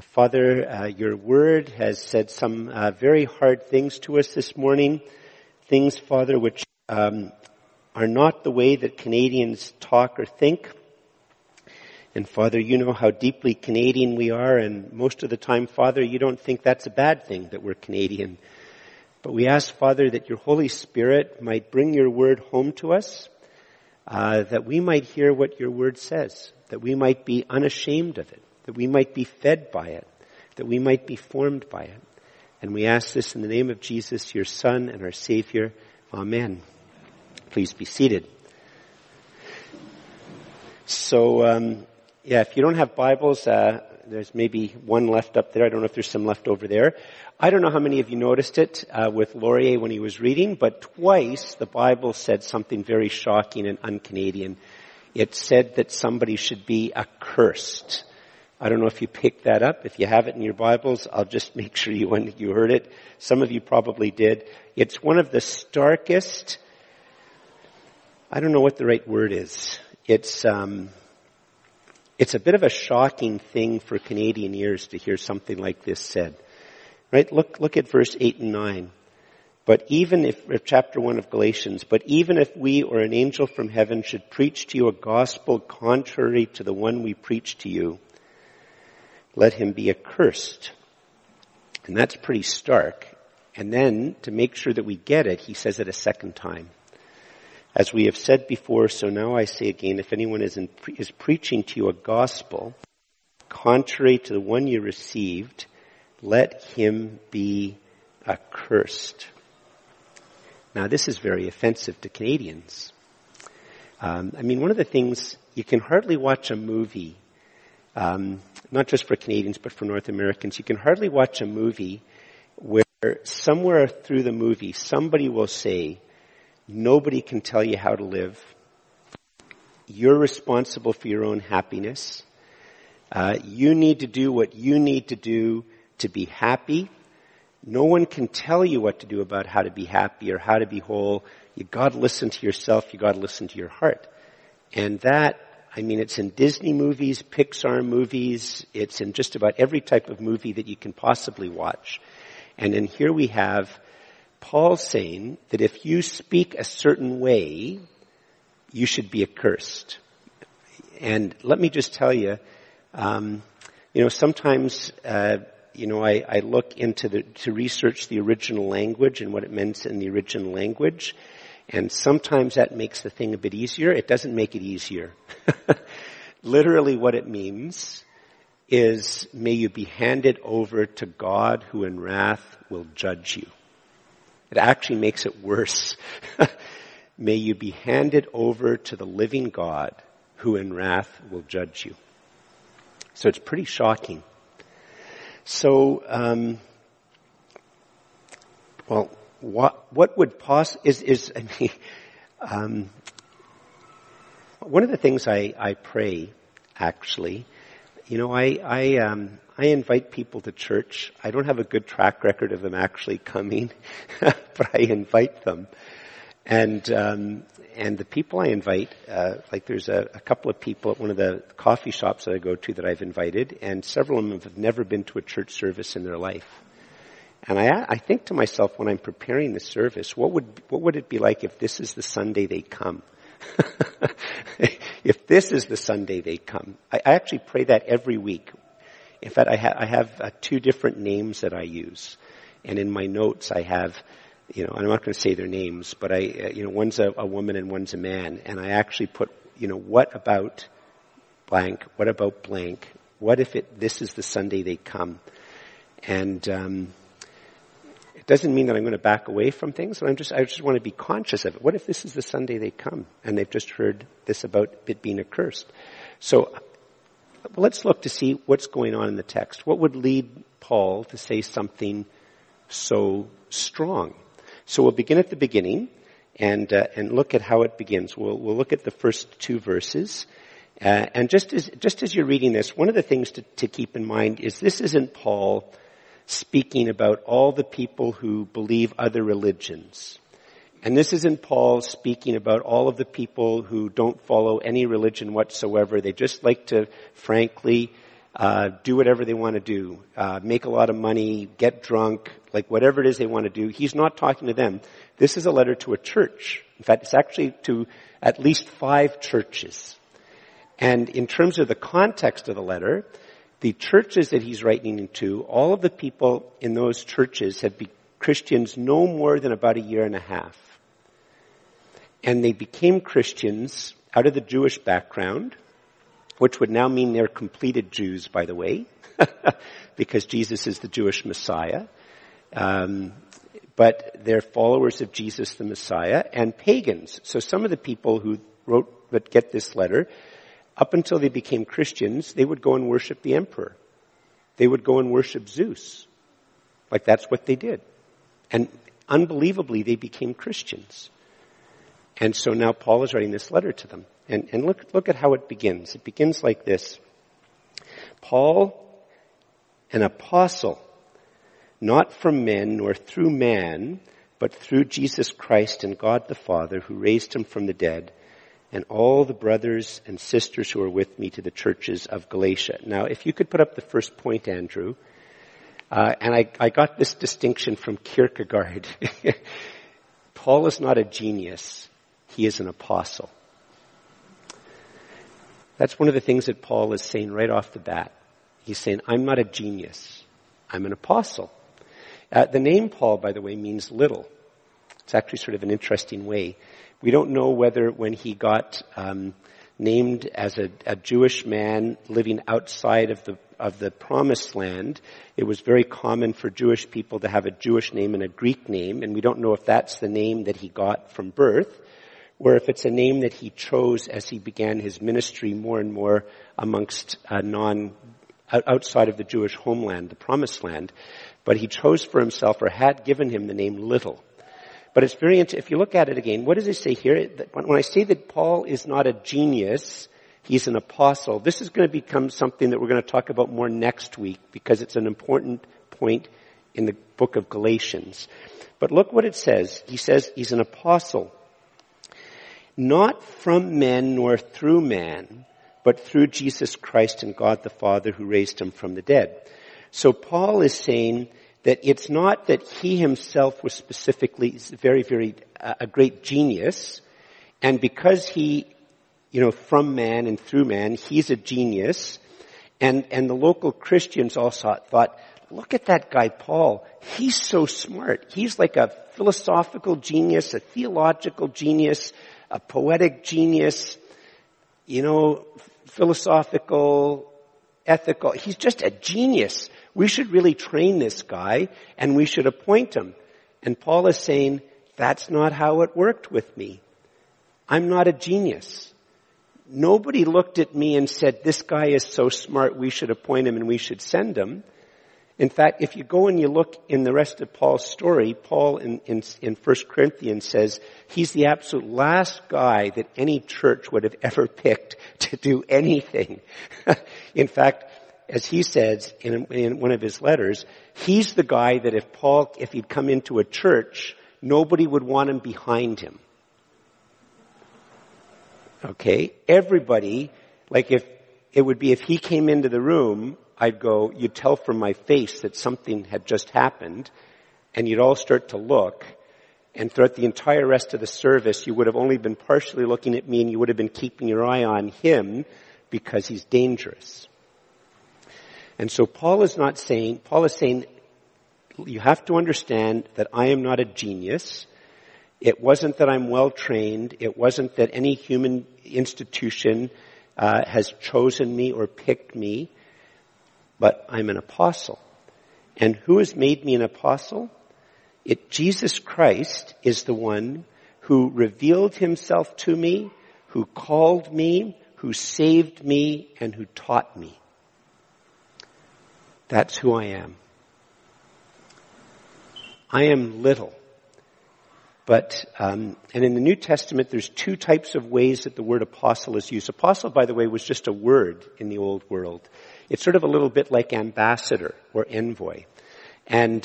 Father, your word has said some very hard things to us this morning. Things, Father, which are not the way that Canadians talk or think. And Father, you know how deeply Canadian we are, and most of the time, Father, you don't think that's a bad thing that we're Canadian. But we ask, Father, that your Holy Spirit might bring your word home to us, that we might hear what your word says, that we might be unashamed of it, that we might be fed by it, that we might be formed by it. And we ask this in the name of Jesus, your Son and our Savior. Amen. Please be seated. So, if you don't have Bibles, there's maybe one left up there. I don't know if there's some left over there. I don't know how many of you noticed it with Laurier when he was reading, but twice the Bible said something very shocking and un-Canadian. It said that somebody should be accursed. I don't know if you picked that up. If you have it in your Bibles, I'll just make sure you heard it. Some of you probably did. It's one of the starkest, I don't know what the right word is. It's a bit of a shocking thing for Canadian ears to hear something like this said. Right? Look at verse 8 and 9. But even if chapter 1 of Galatians, but even if we or an angel from heaven should preach to you a gospel contrary to the one we preach to you, let him be accursed. And that's pretty stark. And then, to make sure that we get it, he says it a second time. As we have said before, so now I say again, if anyone is preaching to you a gospel contrary to the one you received, let him be accursed. Now, this is very offensive to Canadians. One of the things, you can hardly watch a movie, not just for Canadians, but for North Americans, you can hardly watch a movie where somewhere through the movie somebody will say, nobody can tell you how to live. You're responsible for your own happiness. You need to do what you need to do to be happy. No one can tell you what to do about how to be happy or how to be whole. You got to listen to yourself. You got to listen to your heart. And that, it's in Disney movies, Pixar movies. It's in just about every type of movie that you can possibly watch. And then here we have Paul saying that if you speak a certain way, you should be accursed. And let me just tell you, sometimes, I look to research the original language and what it meant in the original language. And sometimes that makes the thing a bit easier. It doesn't make it easier. Literally what it means is, may you be handed over to God who in wrath will judge you. It actually makes it worse. May you be handed over to the living God who in wrath will judge you. So it's pretty shocking. So, what would one of the things I pray, actually, I invite people to church. I don't have a good track record of them actually coming, but I invite them. And the people I invite, there's a couple of people at one of the coffee shops that I go to that I've invited, and several of them have never been to a church service in their life. And I think to myself when I'm preparing the service, what would it be like if this is the Sunday they come? If this is the Sunday they come. I actually pray that every week. In fact, I have two different names that I use, and in my notes I have, I'm not going to say their names, but one's a woman and one's a man, and I actually put, what about blank? What about blank? What if this is the Sunday they come? And it doesn't mean that I'm going to back away from things, but I just want to be conscious of it. What if this is the Sunday they come and they've just heard this about it being accursed? So let's look to see what's going on in the text. What would lead Paul to say something so strong? So we'll begin at the beginning and look at how it begins. We'll look at the first two verses. And just as you're reading this, one of the things to keep in mind is this isn't Paul speaking about all the people who believe other religions. And this isn't Paul speaking about all of the people who don't follow any religion whatsoever. They just like to, frankly, do whatever they want to do, make a lot of money, get drunk, like whatever it is they want to do. He's not talking to them. This is a letter to a church. In fact, it's actually to at least 5 churches. And in terms of the context of the letter, the churches that he's writing to, all of the people in those churches had become Christians no more than about a year and a half. And they became Christians out of the Jewish background, which would now mean they're completed Jews, by the way, because Jesus is the Jewish Messiah. But they're followers of Jesus the Messiah, and pagans. So some of the people who wrote that get this letter, up until they became Christians, they would go and worship the emperor. They would go and worship Zeus. Like, that's what they did. And unbelievably, they became Christians. And so now Paul is writing this letter to them. And look at how it begins. It begins like this. Paul, an apostle, not from men nor through man, but through Jesus Christ and God the Father, who raised him from the dead, and all the brothers and sisters who are with me, to the churches of Galatia. Now, if you could put up the first point, Andrew. And I got this distinction from Kierkegaard. Paul is not a genius. He is an apostle. That's one of the things that Paul is saying right off the bat. He's saying, I'm not a genius. I'm an apostle. The name Paul, by the way, means little. It's actually sort of an interesting way. We don't know whether when he got named as a Jewish man living outside of the promised land, it was very common for Jewish people to have a Jewish name and a Greek name, and we don't know if that's the name that he got from birth, or if it's a name that he chose as he began his ministry more and more amongst outside of the Jewish homeland, the promised land. But he chose for himself, or had given him, the name Little. But it's very interesting. If you look at it again, what does it say here? When I say that Paul is not a genius, he's an apostle, this is going to become something that we're going to talk about more next week, because it's an important point in the book of Galatians. But look what it says. He says he's an apostle, not from men nor through man, but through Jesus Christ and God the Father, who raised him from the dead. So Paul is saying that it's not that he himself was specifically very, very a great genius, and because he, from man and through man, he's a genius, and the local Christians also thought, look at that guy Paul. He's so smart. He's like a philosophical genius, a theological genius, a poetic genius, philosophical, ethical. He's just a genius. We should really train this guy, and we should appoint him. And Paul is saying, that's not how it worked with me. I'm not a genius. Nobody looked at me and said, this guy is so smart, we should appoint him and we should send him. In fact, if you go and you look in the rest of Paul's story, Paul in 1 Corinthians says he's the absolute last guy that any church would have ever picked to do anything. In fact, as he says in one of his letters, he's the guy that if he'd come into a church, nobody would want him behind him. Okay? Everybody, like if he came into the room, I'd go, you'd tell from my face that something had just happened, and you'd all start to look, and throughout the entire rest of the service, you would have only been partially looking at me, and you would have been keeping your eye on him, because he's dangerous. And so Paul is saying, you have to understand that I am not a genius. It wasn't that I'm well trained. It wasn't that any human institution has chosen me or picked me. But I'm an apostle. And who has made me an apostle? Jesus Christ is the one who revealed himself to me, who called me, who saved me, and who taught me. That's who I am. I am little. But, and in the New Testament, there's 2 types of ways that the word apostle is used. Apostle, by the way, was just a word in the old world. It's sort of a little bit like ambassador or envoy. And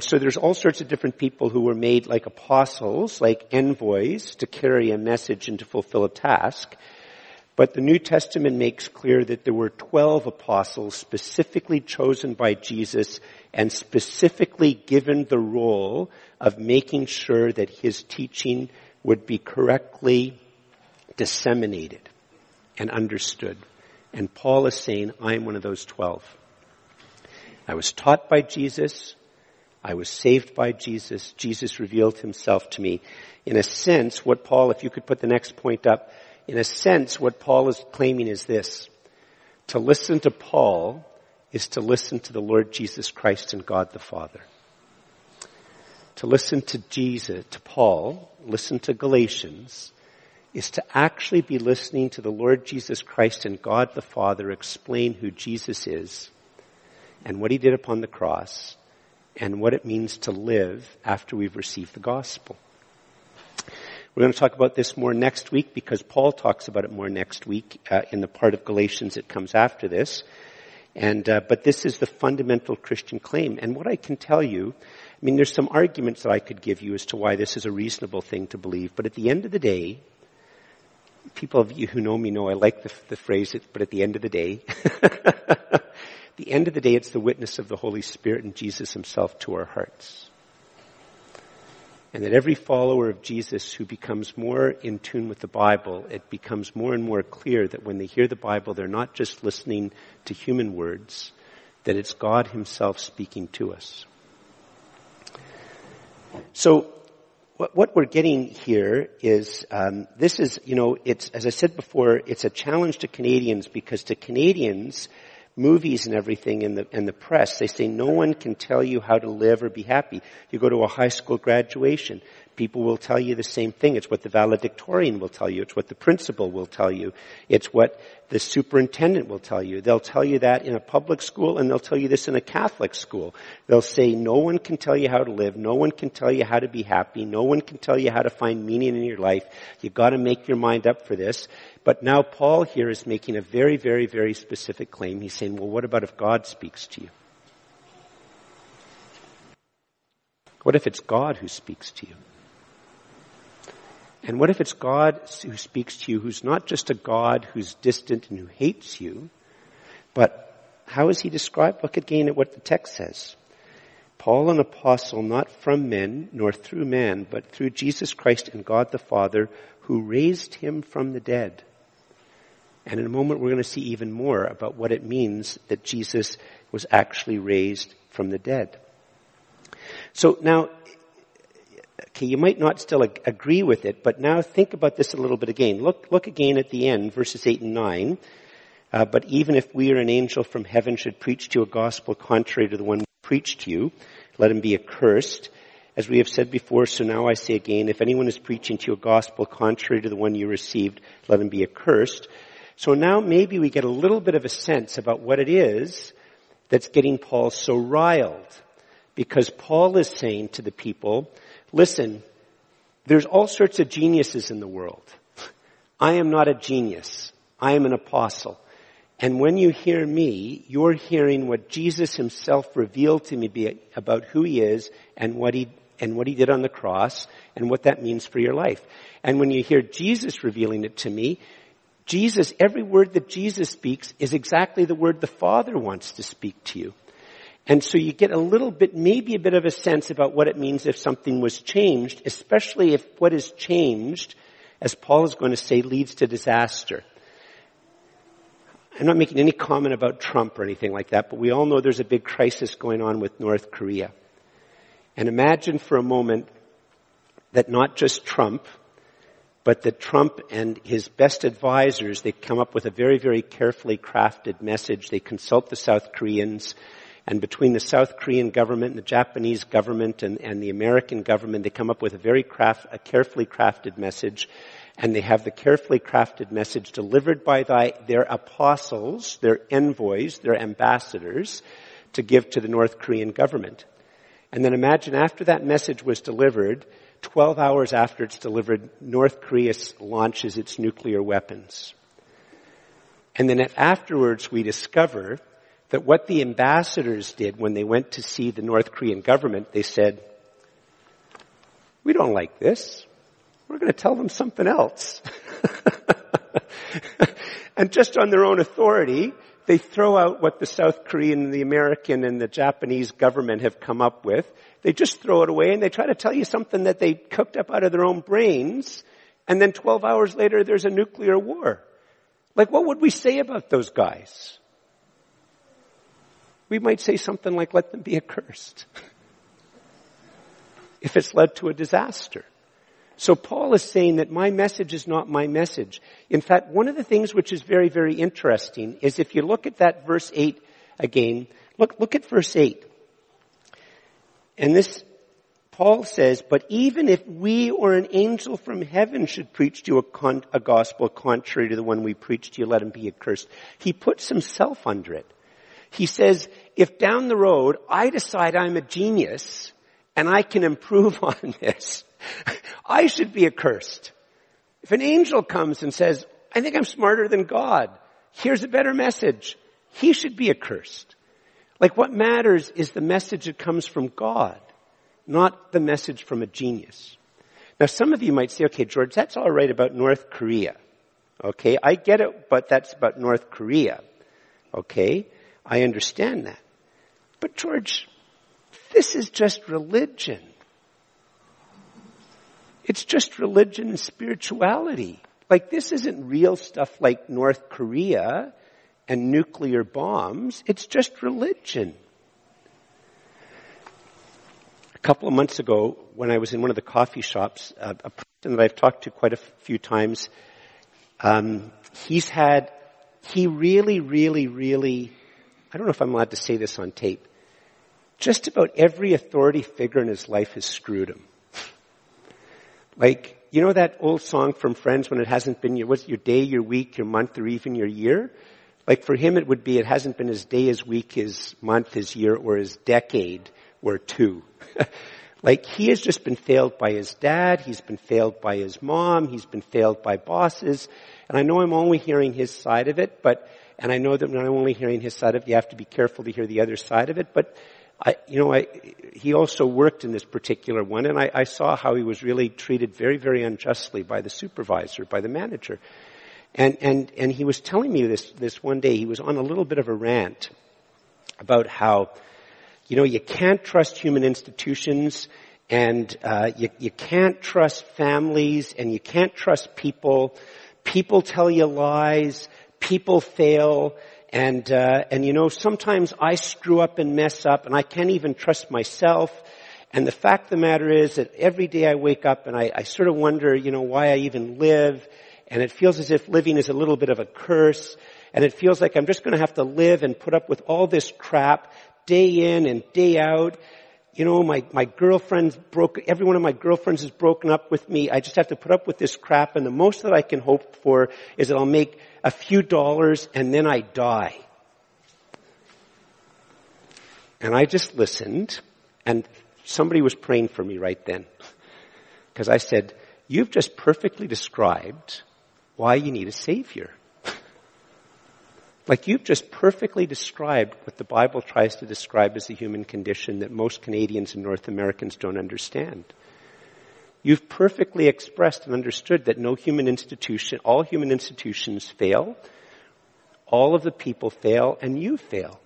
so there's all sorts of different people who were made like apostles, like envoys, to carry a message and to fulfill a task. But the New Testament makes clear that there were 12 apostles specifically chosen by Jesus and specifically given the role of making sure that his teaching would be correctly disseminated and understood. And Paul is saying, I'm one of those 12. I was taught by Jesus. I was saved by Jesus. Jesus revealed himself to me. In a sense, what Paul, if you could put the next point up, in a sense, what Paul is claiming is this. To listen to Paul is to listen to the Lord Jesus Christ and God the Father. To listen to Jesus, to Paul, listen to Galatians, is to actually be listening to the Lord Jesus Christ and God the Father explain who Jesus is and what he did upon the cross and what it means to live after we've received the gospel. We're going to talk about this more next week because Paul talks about it more next week in the part of Galatians that comes after this. But this is the fundamental Christian claim. And what I can tell you, I mean, there's some arguments that I could give you as to why this is a reasonable thing to believe. But at the end of the day, people of you who know me know I like the phrase, but at the end of the day, the end of the day, it's the witness of the Holy Spirit and Jesus himself to our hearts. And that every follower of Jesus who becomes more in tune with the Bible, it becomes more and more clear that when they hear the Bible, they're not just listening to human words, that it's God himself speaking to us. So what we're getting here is, this is, you know, it's, as I said before, it's a challenge to Canadians because to Canadians, movies and everything in the press, they say no one can tell you how to live or be happy. You go to a high school graduation, people will tell you the same thing. It's what the valedictorian will tell you. It's what the principal will tell you. It's what the superintendent will tell you. They'll tell you that in a public school, and they'll tell you this in a Catholic school. They'll say no one can tell you how to live. No one can tell you how to be happy. No one can tell you how to find meaning in your life. You've got to make your mind up for this. But now Paul here is making a very, very, very specific claim. He's saying, well, what about if God speaks to you? What if it's God who speaks to you? And what if it's God who speaks to you, who's not just a God who's distant and who hates you, but how is he described? Look again at what the text says. Paul, an apostle, not from men, nor through man, but through Jesus Christ and God the Father, who raised him from the dead. And in a moment we're going to see even more about what it means that Jesus was actually raised from the dead. So now, okay, you might not still agree with it, but now think about this a little bit again. Look again at the end, verses 8 and 9. But even if we or an angel from heaven should preach to you a gospel contrary to the one we preached to you, let him be accursed. As we have said before, so now I say again, if anyone is preaching to you a gospel contrary to the one you received, let him be accursed. So now maybe we get a little bit of a sense about what it is that's getting Paul so riled. Because Paul is saying to the people, listen, there's all sorts of geniuses in the world. I am not a genius. I am an apostle. And when you hear me, you're hearing what Jesus himself revealed to me about who he is and what he did on the cross and what that means for your life. And when you hear Jesus revealing it to me, Jesus, every word that Jesus speaks is exactly the word the Father wants to speak to you. And so you get a little bit, maybe a bit of a sense about what it means if something was changed, especially if what is changed, as Paul is going to say, leads to disaster. I'm not making any comment about Trump or anything like that, but we all know there's a big crisis going on with North Korea. And imagine for a moment that not just Trump, but that Trump and his best advisors, they come up with a very, very carefully crafted message. They consult the South Koreans. And between the South Korean government and the Japanese government and the American government, they come up with a carefully crafted message. And they have the carefully crafted message delivered by their apostles, their envoys, their ambassadors, to give to the North Korean government. And then imagine after that message was delivered, 12 hours after it's delivered, North Korea launches its nuclear weapons. And then afterwards we discover that what the ambassadors did when they went to see the North Korean government, they said, we don't like this. We're going to tell them something else. And just on their own authority, they throw out what the South Korean, the American, and the Japanese government have come up with. They just throw it away, and they try to tell you something that they cooked up out of their own brains, and then 12 hours later, there's a nuclear war. Like, what would we say about those guys? We might say something like, let them be accursed, if it's led to a disaster. So Paul is saying that my message is not my message. In fact, one of the things which is very, very interesting is if you look at that verse 8 again, look at verse 8. And this, Paul says, but even if we or an angel from heaven should preach to you a gospel contrary to the one we preached to you, let him be accursed. He puts himself under it. He says, if down the road I decide I'm a genius and I can improve on this, I should be accursed. If an angel comes and says, I think I'm smarter than God, here's a better message, he should be accursed. Like, what matters is the message that comes from God, not the message from a genius. Now, some of you might say, okay, George, that's all right about North Korea. Okay, I get it, but that's about North Korea. Okay, I understand that. But, George, this is just religion. It's just religion and spirituality. Like, this isn't real stuff like North Korea and nuclear bombs. It's just religion. A couple of months ago, when I was in one of the coffee shops, a person that I've talked to quite a few times, he really, I don't know if I'm allowed to say this on tape, just about every authority figure in his life has screwed him. Like, you know that old song from Friends, when it hasn't been your day, your week, your month, or even your year? Like, for him it would be, it hasn't been his day, his week, his month, his year, or his decade, or two. Like, he has just been failed by his dad, he's been failed by his mom, he's been failed by bosses, and I know I'm only hearing his side of it, and I know that when I'm only hearing his side of it, you have to be careful to hear the other side of it, but he also worked in this particular one, and I saw how he was really treated very, very unjustly by the supervisor, by the manager. And he was telling me this one day. He was on a little bit of a rant about how, you can't trust human institutions, and you can't trust families, and you can't trust people. People tell you lies. People fail. And sometimes I screw up and mess up, and I can't even trust myself. And the fact of the matter is that every day I wake up and I sort of wonder, why I even live. And it feels as if living is a little bit of a curse. And it feels like I'm just going to have to live and put up with all this crap day in and day out. My girlfriend's every one of my girlfriends has broken up with me. I just have to put up with this crap, and the most that I can hope for is that I'll make a few dollars and then I die. And I just listened, and somebody was praying for me right then. Because I said, you've just perfectly described why you need a savior. Like, you've just perfectly described what the Bible tries to describe as the human condition that most Canadians and North Americans don't understand. You've perfectly expressed and understood that no human institution, all human institutions fail, all of the people fail, and you fail.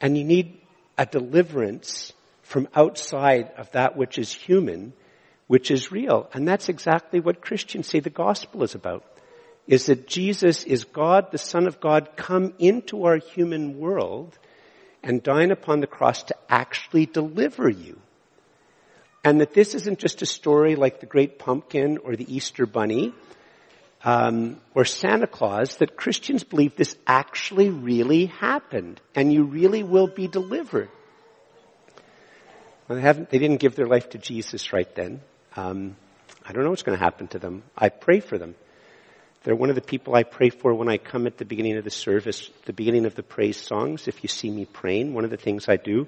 And you need a deliverance from outside of that which is human, which is real. And that's exactly what Christians say the gospel is about. Is that Jesus is God, the Son of God, come into our human world and dine upon the cross to actually deliver you. And that this isn't just a story like the Great Pumpkin or the Easter Bunny or Santa Claus, that Christians believe this actually really happened and you really will be delivered. Well, they didn't give their life to Jesus right then. I don't know what's going to happen to them. I pray for them. They're one of the people I pray for when I come at the beginning of the service, the beginning of the praise songs. If you see me praying, one of the things I do,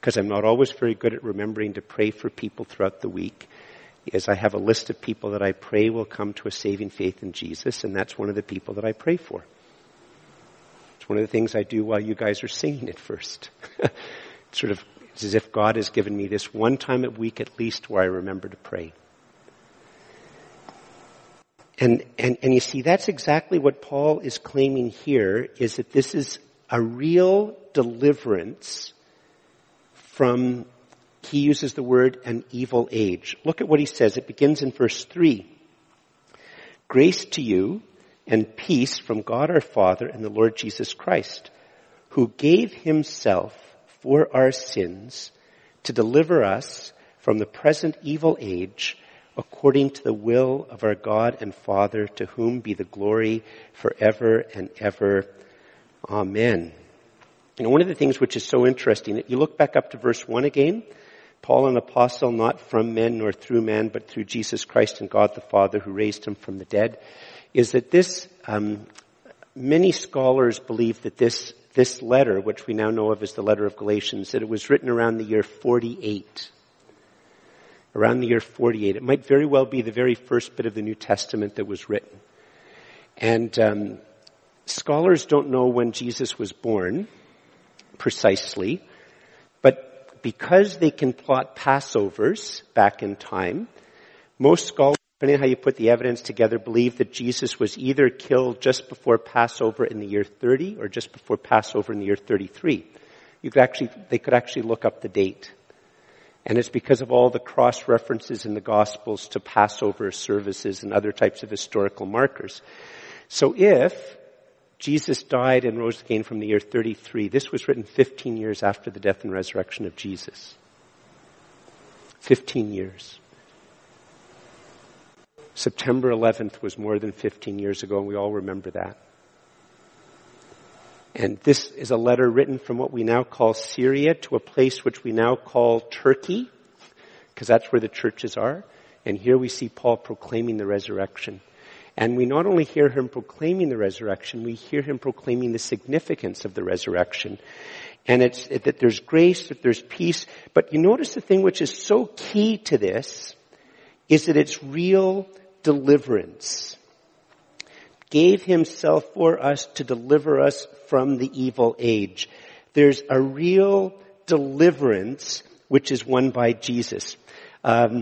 because I'm not always very good at remembering to pray for people throughout the week, is I have a list of people that I pray will come to a saving faith in Jesus, and that's one of the people that I pray for. It's one of the things I do while you guys are singing at first. It's as if God has given me this one time a week at least where I remember to pray. And you see, that's exactly what Paul is claiming here, is that this is a real deliverance from, he uses the word, an evil age. Look at what he says. It begins in verse 3. Grace to you and peace from God our Father and the Lord Jesus Christ, who gave himself for our sins to deliver us from the present evil age, according to the will of our God and Father, to whom be the glory forever and ever. Amen. You know, one of the things which is so interesting, that you look back up to verse 1 again, Paul, an apostle, not from men nor through man, but through Jesus Christ and God the Father, who raised him from the dead, is that this, many scholars believe that this letter, which we now know of as the letter of Galatians, that it was written around the year 48. Around the year 48. It might very well be the very first bit of the New Testament that was written. And scholars don't know when Jesus was born precisely, but because they can plot Passovers back in time, most scholars, depending on how you put the evidence together, believe that Jesus was either killed just before Passover in the year 30 or just before Passover in the year 33. They could actually look up the date. And it's because of all the cross-references in the Gospels to Passover services and other types of historical markers. So if Jesus died and rose again from the year 33, this was written 15 years after the death and resurrection of Jesus. 15 years. September 11th was more than 15 years ago, and we all remember that. And this is a letter written from what we now call Syria to a place which we now call Turkey, because that's where the churches are. And here we see Paul proclaiming the resurrection. And we not only hear him proclaiming the resurrection, we hear him proclaiming the significance of the resurrection. And it's that there's grace, that there's peace. But you notice the thing which is so key to this is that it's real deliverance. Gave himself for us to deliver us from the evil age. There's a real deliverance which is won by Jesus. I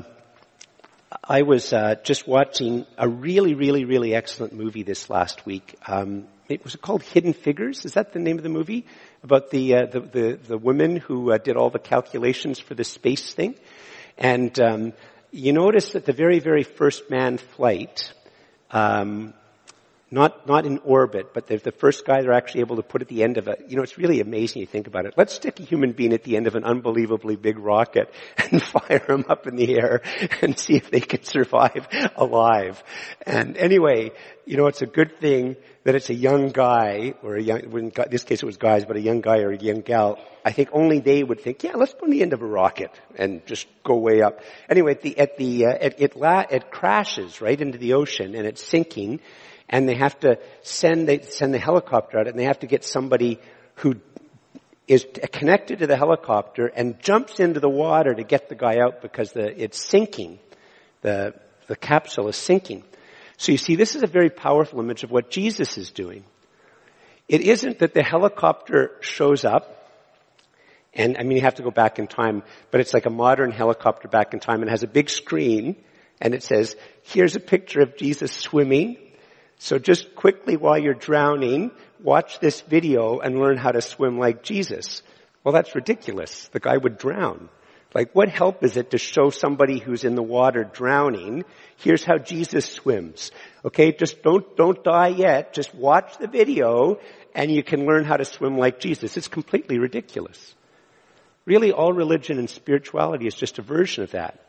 was just watching a really, really, really excellent movie this last week. It was called Hidden Figures. Is that the name of the movie? About the woman who did all the calculations for the space thing. And you notice that the very, very first manned flight, not in orbit, but the first guy they're actually able to put at the end of a, you know, it's really amazing you think about it. Let's stick a human being at the end of an unbelievably big rocket and fire him up in the air and see if they can survive alive. And anyway, you know, it's a good thing that it's a young guy or a young, in this case it was guys, but a young guy or a young gal. I think only they would think, yeah, let's go to the end of a rocket and just go way up. Anyway, it crashes right into the ocean and it's sinking. And they have to send the helicopter out, and they have to get somebody who is connected to the helicopter and jumps into the water to get the guy out because it's sinking. The capsule is sinking. So you see, this is a very powerful image of what Jesus is doing. It isn't that the helicopter shows up. And I mean, you have to go back in time, but it's like a modern helicopter back in time and has a big screen and it says, here's a picture of Jesus swimming. So just quickly while you're drowning, watch this video and learn how to swim like Jesus. Well, that's ridiculous. The guy would drown. Like, what help is it to show somebody who's in the water drowning, here's how Jesus swims. Okay, just don't die yet. Just watch the video and you can learn how to swim like Jesus. It's completely ridiculous. Really, all religion and spirituality is just a version of that.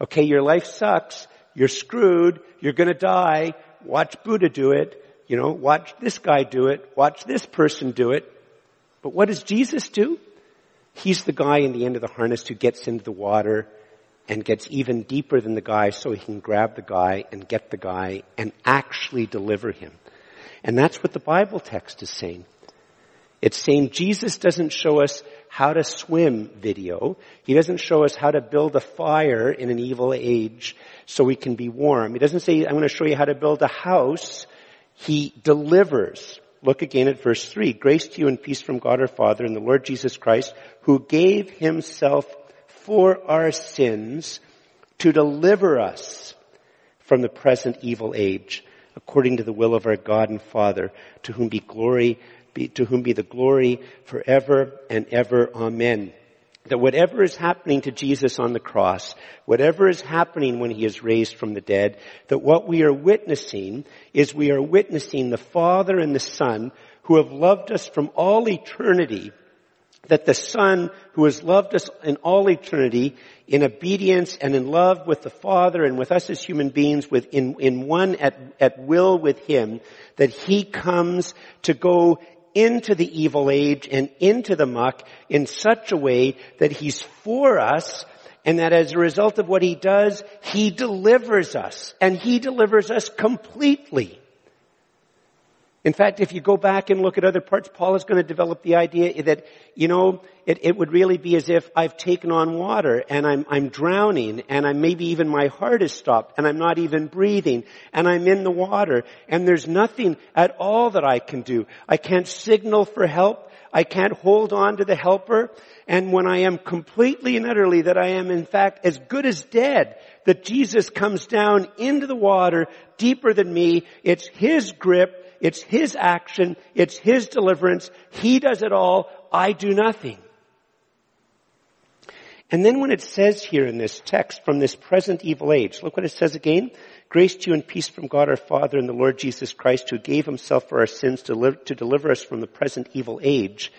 Okay, your life sucks. You're screwed. You're gonna die. Watch Buddha do it, you know, watch this guy do it, watch this person do it. But what does Jesus do? He's the guy in the end of the harness who gets into the water and gets even deeper than the guy so he can grab the guy and get the guy and actually deliver him. And that's what the Bible text is saying. It's saying Jesus doesn't show us how to swim video. He doesn't show us how to build a fire in an evil age so we can be warm. He doesn't say, I'm going to show you how to build a house. He delivers. Look again at verse 3. Grace to you and peace from God our Father and the Lord Jesus Christ, who gave himself for our sins to deliver us from the present evil age. according to the will of our God and Father, to whom be the glory forever and ever. Amen. That whatever is happening to Jesus on the cross, whatever is happening when he is raised from the dead, that what we are witnessing is we are witnessing the Father and the Son who have loved us from all eternity, that the Son who has loved us in all eternity in obedience and in love with the Father and with us as human beings, in one at will with him, that he comes to go into the evil age and into the muck in such a way that he's for us, and that as a result of what he does, he delivers us, and he delivers us completely. In fact, if you go back and look at other parts, Paul is going to develop the idea that, it would really be as if I've taken on water and I'm drowning, and I'm maybe even my heart is stopped and I'm not even breathing and I'm in the water and there's nothing at all that I can do. I can't signal for help. I can't hold on to the helper. And when I am completely and utterly that I am in fact as good as dead, that Jesus comes down into the water deeper than me. It's his grip. It's his action. It's his deliverance. He does it all. I do nothing. And then when it says here in this text, from this present evil age, look what it says again. Grace to you and peace from God our Father and the Lord Jesus Christ, who gave himself for our sins to deliver us from the present evil age.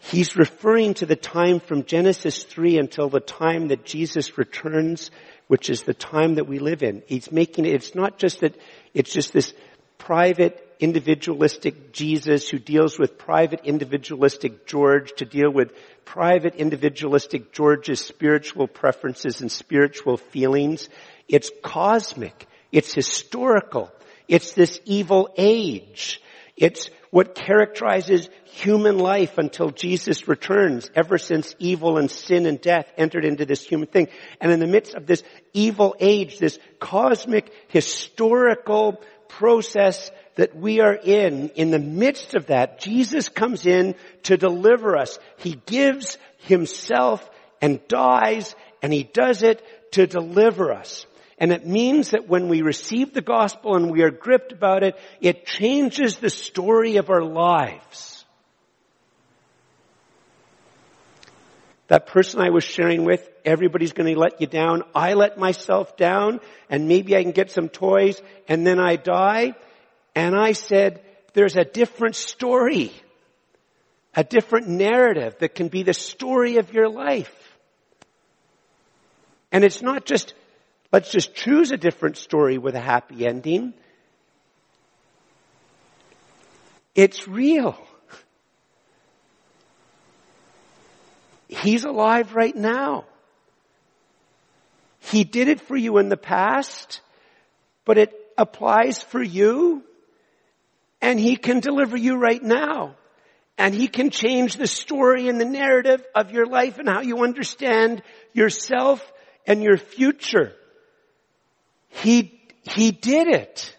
He's referring to the time from Genesis 3 until the time that Jesus returns, which is the time that we live in. He's making it, it's not just that, it's just this private, individualistic Jesus who deals with private, individualistic George to deal with private, individualistic George's spiritual preferences and spiritual feelings. It's cosmic. It's historical. It's this evil age. It's what characterizes human life until Jesus returns, ever since evil and sin and death entered into this human thing. And in the midst of this evil age, this cosmic, historical process that we are in the midst of that, Jesus comes in to deliver us. He gives himself and dies, and he does it to deliver us. And it means that when we receive the gospel and we are gripped about it, it changes the story of our lives. That person I was sharing with, everybody's going to let you down. I let myself down, and maybe I can get some toys, and then I die. And I said, there's a different story, a different narrative that can be the story of your life. And it's not just, let's just choose a different story with a happy ending. It's real. He's alive right now. He did it for you in the past, but it applies for you, and he can deliver you right now. And he can change the story and the narrative of your life and how you understand yourself and your future. He did it.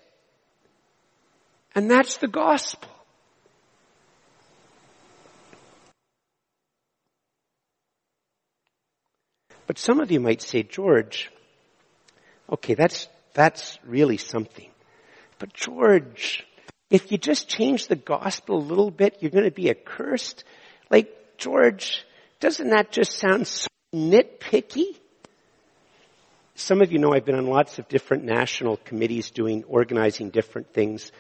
And that's the gospel. But some of you might say, George, okay, that's really something. But George, if you just change the gospel a little bit, you're going to be accursed. Like, George, doesn't that just sound so nitpicky? Some of you know I've been on lots of different national committees organizing different things.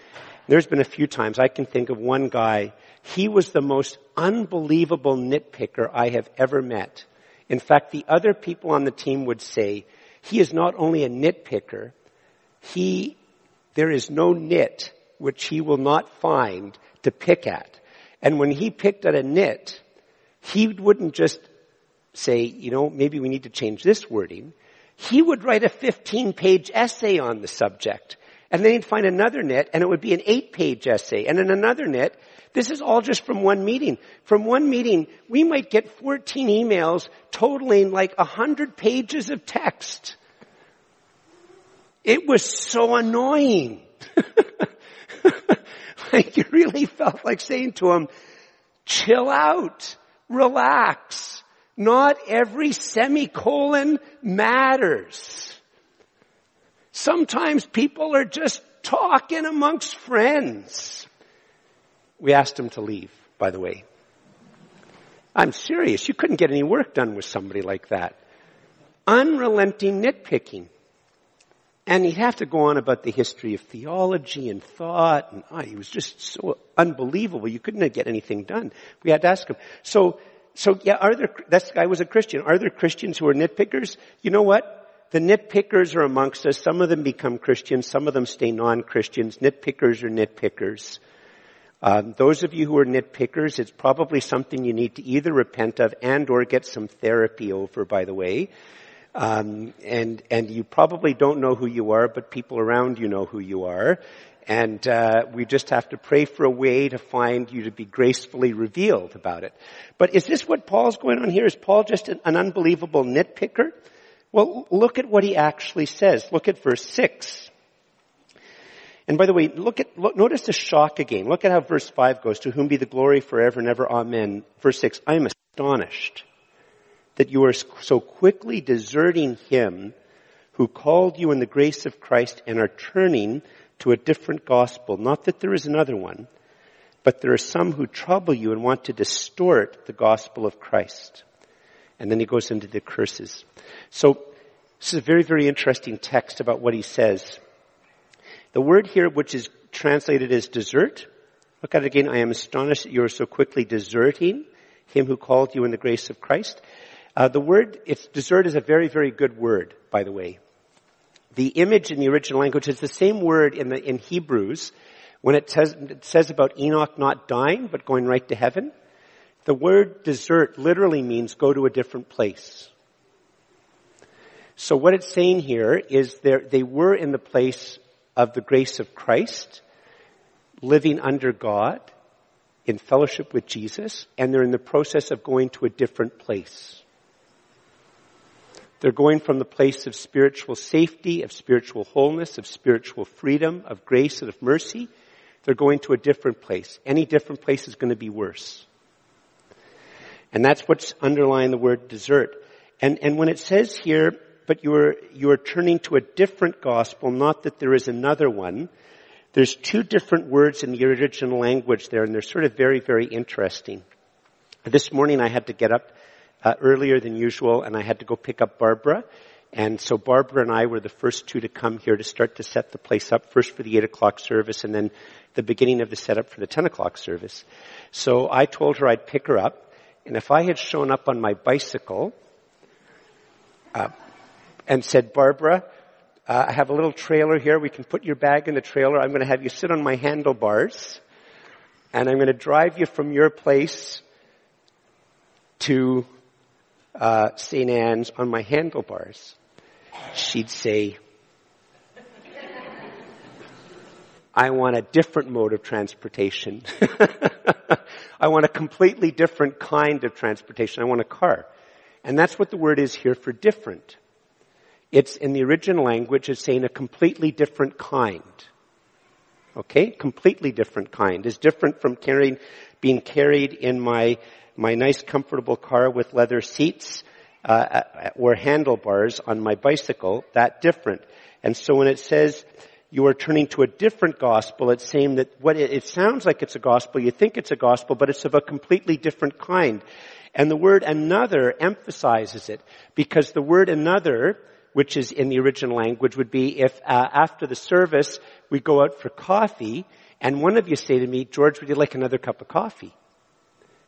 There's been a few times I can think of one guy. He was the most unbelievable nitpicker I have ever met. In fact, the other people on the team would say, he is not only a nitpicker, there is no nit which he will not find to pick at. And when he picked at a nit, he wouldn't just say, maybe we need to change this wording. He would write a 15-page essay on the subject. And then he'd find another nit, and it would be an 8-page essay. And then another nit. This is all just from one meeting. From one meeting, we might get 14 emails totaling like 100 pages of text. It was so annoying. Like, you really felt like saying to him, chill out, relax. Not every semicolon matters. Sometimes people are just talking amongst friends. We asked him to leave, by the way. I'm serious. You couldn't get any work done with somebody like that. Unrelenting nitpicking. And he'd have to go on about the history of theology and thought. And he was just so unbelievable. You couldn't get anything done. We had to ask him. So, that guy was a Christian. Are there Christians who are nitpickers? You know what? The nitpickers are amongst us. Some of them become Christians. Some of them stay non-Christians. Nitpickers are nitpickers. Those of you who are nitpickers, it's probably something you need to either repent of and or get some therapy over, by the way. And you probably don't know who you are, but people around you know who you are. And we just have to pray for a way to find you to be gracefully revealed about it. But is this what Paul's going on here? Is Paul just an unbelievable nitpicker? Well, look at what he actually says. Look at verse 6. And by the way, notice the shock again. Look at how verse 5 goes. To whom be the glory forever and ever. Amen. Verse 6. I am astonished that you are so quickly deserting him who called you in the grace of Christ and are turning to a different gospel. Not that there is another one, but there are some who trouble you and want to distort the gospel of Christ. And then he goes into the curses. So this is a very, very interesting text about what he says. The word here, which is translated as desert, look at it again. I am astonished that you are so quickly deserting him who called you in the grace of Christ. The word, desert is a very, very good word, by the way. The image in the original language is the same word in Hebrews when it says about Enoch not dying but going right to heaven. The word desert literally means go to a different place. So what it's saying here is they were in the place of the grace of Christ, living under God, in fellowship with Jesus, and they're in the process of going to a different place. They're going from the place of spiritual safety, of spiritual wholeness, of spiritual freedom, of grace and of mercy. They're going to a different place. Any different place is going to be worse. And that's what's underlying the word desert. And when it says here, but you are turning to a different gospel, not that there is another one. There's two different words in the original language there, and they're sort of very, very interesting. This morning I had to get up earlier than usual, and I had to go pick up Barbara. And so Barbara and I were the first two to come here to start to set the place up, first for the 8 o'clock service and then the beginning of the setup for the 10 o'clock service. So I told her I'd pick her up, and if I had shown up on my bicycle and said, Barbara, I have a little trailer here. We can put your bag in the trailer. I'm going to have you sit on my handlebars, and I'm going to drive you from your place to St. Anne's on my handlebars. She'd say, I want a different mode of transportation. I want a completely different kind of transportation. I want a car. And that's what the word is here for different. It's in the original language, it's saying a completely different kind. Okay? Completely different kind. It's different from being carried in my nice comfortable car with leather seats, or handlebars on my bicycle. That different. And so when it says you are turning to a different gospel, it's saying that it sounds like it's a gospel, you think it's a gospel, but it's of a completely different kind. And the word another emphasizes it, because the word another, which is in the original language, would be if after the service we go out for coffee and one of you say to me, George, would you like another cup of coffee?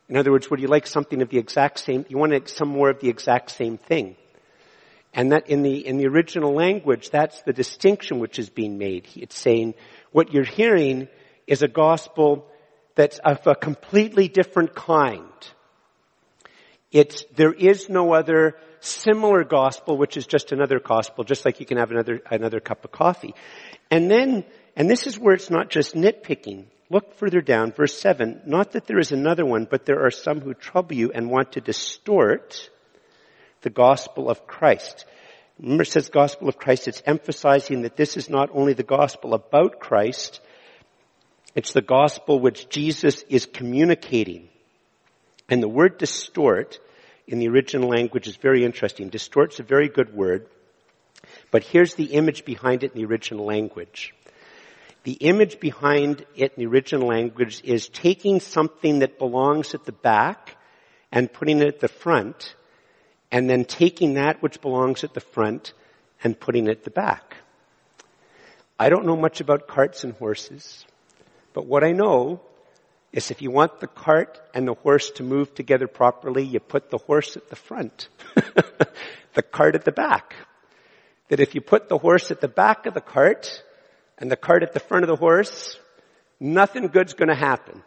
In other words, would you like something of the exact same, you want some more of the exact same thing? And that in the original language, that's the distinction which is being made. It's saying what you're hearing is a gospel that's of a completely different kind. There is no other similar gospel, which is just another gospel, just like you can have another cup of coffee. And this is where it's not just nitpicking. Look further down, verse 7. Not that there is another one, but there are some who trouble you and want to distort the gospel of Christ. Remember, it says gospel of Christ. It's emphasizing that this is not only the gospel about Christ, it's the gospel which Jesus is communicating. And the word distort in the original language is very interesting. Distort's a very good word. But here's the image behind it in the original language. The image behind it in the original language is taking something that belongs at the back and putting it at the front, and then taking that which belongs at the front and putting it at the back. I don't know much about carts and horses, but what I know is if you want the cart and the horse to move together properly, you put the horse at the front, the cart at the back. That if you put the horse at the back of the cart and the cart at the front of the horse, nothing good's going to happen.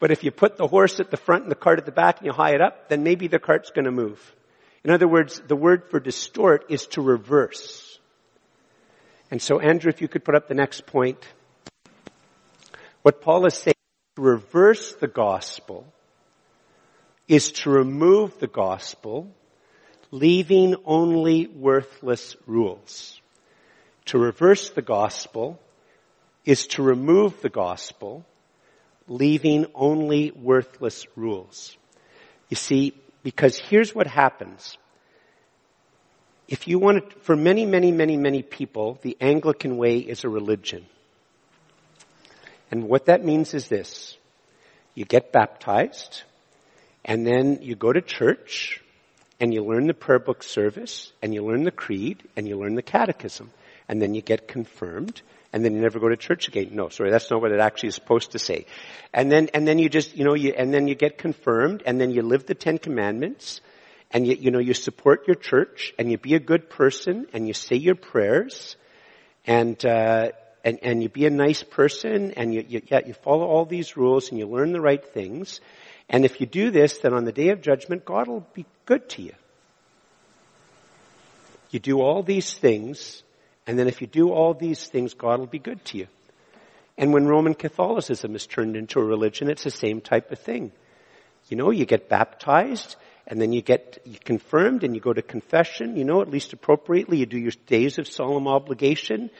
But if you put the horse at the front and the cart at the back and you high it up, then maybe the cart's going to move. In other words, the word for distort is to reverse. And so, Andrew, if you could put up the next point. What Paul is saying, to reverse the gospel is to remove the gospel, leaving only worthless rules. To reverse the gospel is to remove the gospel, leaving only worthless rules. You see, because here's what happens. If you want to, for many people, the Anglican way is a religion. And what that means is this. You get baptized, and then you go to church, and you learn the prayer book service, and you learn the creed, and you learn the catechism. And then you get confirmed, and then you never go to church again. No, sorry, that's not what it actually is supposed to say. And then you just, and then you get confirmed, and then you live the Ten Commandments, and you support your church, and you be a good person, and you say your prayers, and you be a nice person, and you follow all these rules, and you learn the right things. And if you do this, then on the day of judgment, God will be good to you. You do all these things, and then if you do all these things, God will be good to you. And when Roman Catholicism is turned into a religion, it's the same type of thing. You get baptized, and then you get confirmed, and you go to confession, at least appropriately. You do your days of solemn obligation.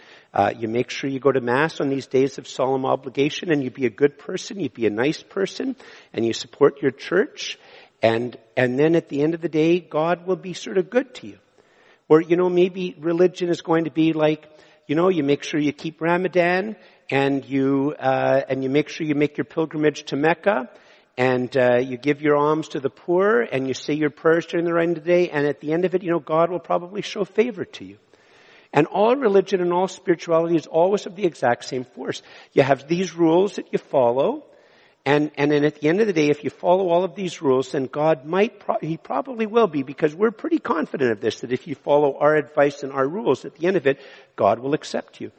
You make sure you go to Mass on these days of solemn obligation, and you be a good person, you be a nice person, and you support your church. And then at the end of the day, God will be sort of good to you. Or, maybe religion is going to be like, you make sure you keep Ramadan, and you make sure you make your pilgrimage to Mecca, and you give your alms to the poor, and you say your prayers during the right of the day, and at the end of it, God will probably show favor to you. And all religion and all spirituality is always of the exact same force. You have these rules that you follow, and then at the end of the day, if you follow all of these rules, then God might, He probably will be, because we're pretty confident of this, that if you follow our advice and our rules, at the end of it, God will accept you.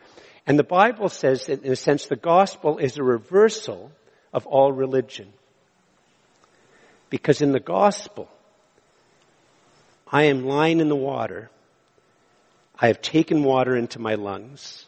And the Bible says that, in a sense, the gospel is a reversal of all religion. Because in the gospel, I am lying in the water. I have taken water into my lungs.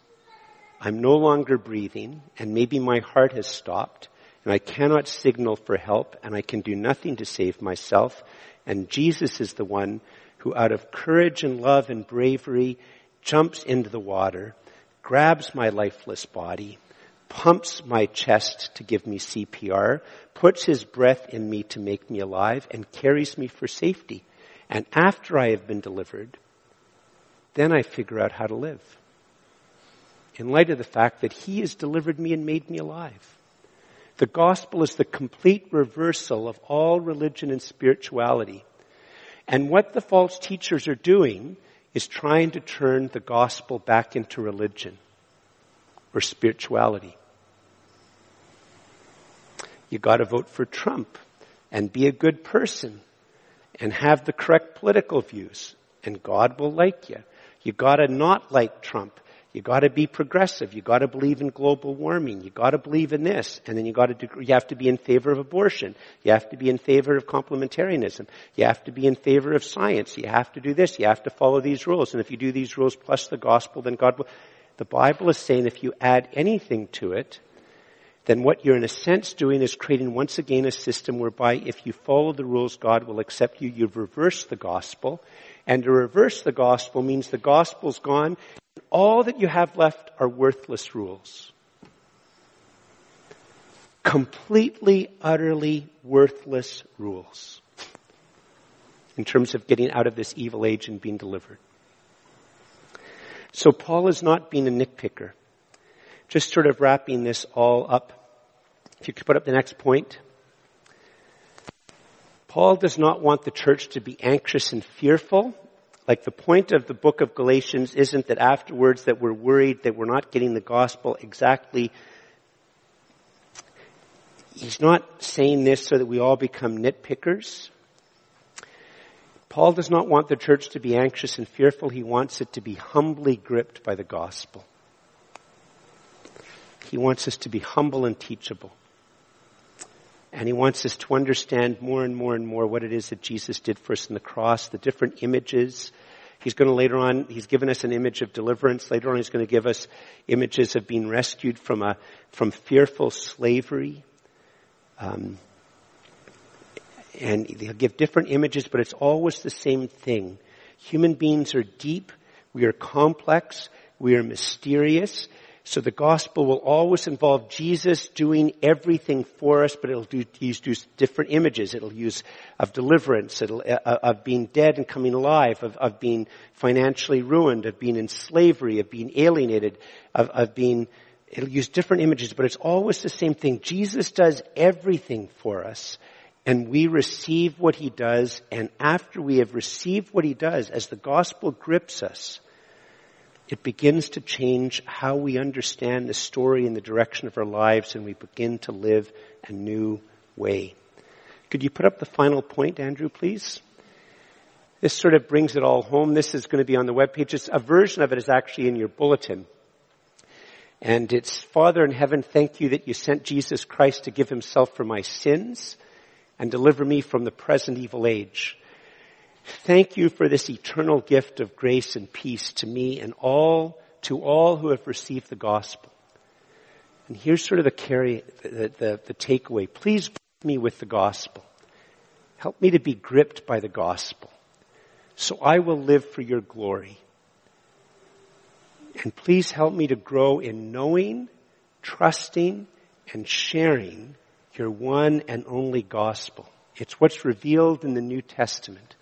I'm no longer breathing, and maybe my heart has stopped, and I cannot signal for help, and I can do nothing to save myself. And Jesus is the one who, out of courage and love and bravery, jumps into the water, grabs my lifeless body, pumps my chest to give me CPR, puts his breath in me to make me alive, and carries me for safety. And after I have been delivered, then I figure out how to live, in light of the fact that he has delivered me and made me alive. The gospel is the complete reversal of all religion and spirituality. And what the false teachers are doing is trying to turn the gospel back into religion or spirituality. You got to vote for Trump and be a good person and have the correct political views, and God will like you. You got to not like Trump. You got to be progressive. You got to believe in global warming. You got to believe in this, and then you have to be in favor of abortion. You have to be in favor of complementarianism. You have to be in favor of science. You have to do this. You have to follow these rules. And if you do these rules plus the gospel, then God will. The Bible is saying if you add anything to it, then what you're in a sense doing is creating once again a system whereby if you follow the rules, God will accept you. You've reversed the gospel. And to reverse the gospel means the gospel's gone. All that you have left are worthless rules. Completely, utterly worthless rules in terms of getting out of this evil age and being delivered. So Paul is not being a nitpicker, just sort of wrapping this all up. If you could put up the next point. Paul does not want the church to be anxious and fearful. Like, the point of the book of Galatians isn't that afterwards that we're worried that we're not getting the gospel exactly. He's not saying this so that we all become nitpickers. Paul does not want the church to be anxious and fearful. He wants it to be humbly gripped by the gospel. He wants us to be humble and teachable. And he wants us to understand more and more and more what it is that Jesus did for us on the cross, the different images. He's going to later on, he's given us an image of deliverance. Later on, he's going to give us images of being rescued from fearful slavery. And he'll give different images, but it's always the same thing. Human beings are deep. We are complex. We are mysterious. So the gospel will always involve Jesus doing everything for us, but it'll use different images. It'll use of deliverance, of being dead and coming alive, of being financially ruined, of being in slavery, of being alienated, of being... It'll use different images, but it's always the same thing. Jesus does everything for us, and we receive what he does, and after we have received what he does, as the gospel grips us, it begins to change how we understand the story and the direction of our lives, and we begin to live a new way. Could you put up the final point, Andrew, please? This sort of brings it all home. This is going to be on the webpage. A version of it is actually in your bulletin. And it's, Father in heaven, thank you that you sent Jesus Christ to give himself for my sins and deliver me from the present evil age. Thank you for this eternal gift of grace and peace to me and to all who have received the gospel. And here's sort of the takeaway. Please bless me with the gospel. Help me to be gripped by the gospel, so I will live for your glory. And please help me to grow in knowing, trusting, and sharing your one and only gospel. It's what's revealed in the New Testament.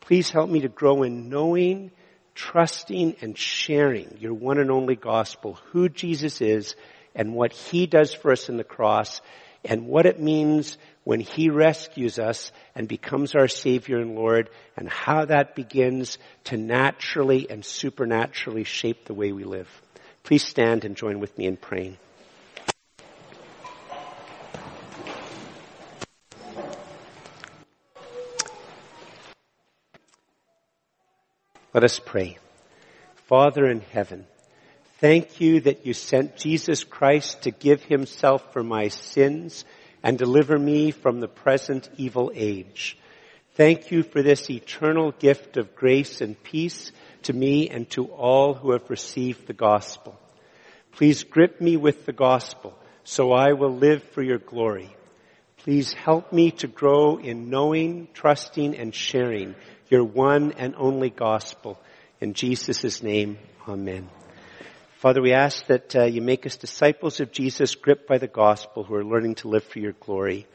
Please help me to grow in knowing, trusting, and sharing your one and only gospel, who Jesus is and what he does for us in the cross and what it means when he rescues us and becomes our Savior and Lord, and how that begins to naturally and supernaturally shape the way we live. Please stand and join with me in praying. Let us pray. Father in heaven, thank you that you sent Jesus Christ to give himself for my sins and deliver me from the present evil age. Thank you for this eternal gift of grace and peace to me and to all who have received the gospel. Please grip me with the gospel, so I will live for your glory. Please help me to grow in knowing, trusting, and sharing your one and only gospel. In Jesus' name, amen. Father, we ask that you make us disciples of Jesus, gripped by the gospel, who are learning to live for your glory.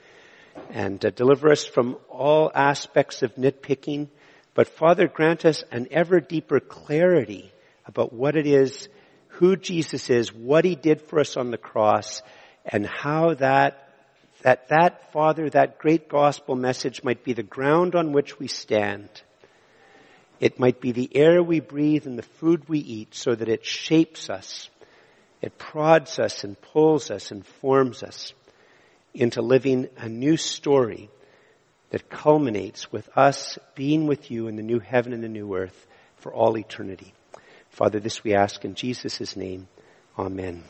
And deliver us from all aspects of nitpicking. But Father, grant us an ever deeper clarity about what it is, who Jesus is, what he did for us on the cross, and how that great gospel message might be the ground on which we stand. It might be the air we breathe and the food we eat, so that it shapes us. It prods us and pulls us and forms us into living a new story that culminates with us being with you in the new heaven and the new earth for all eternity. Father, this we ask in Jesus' name. Amen.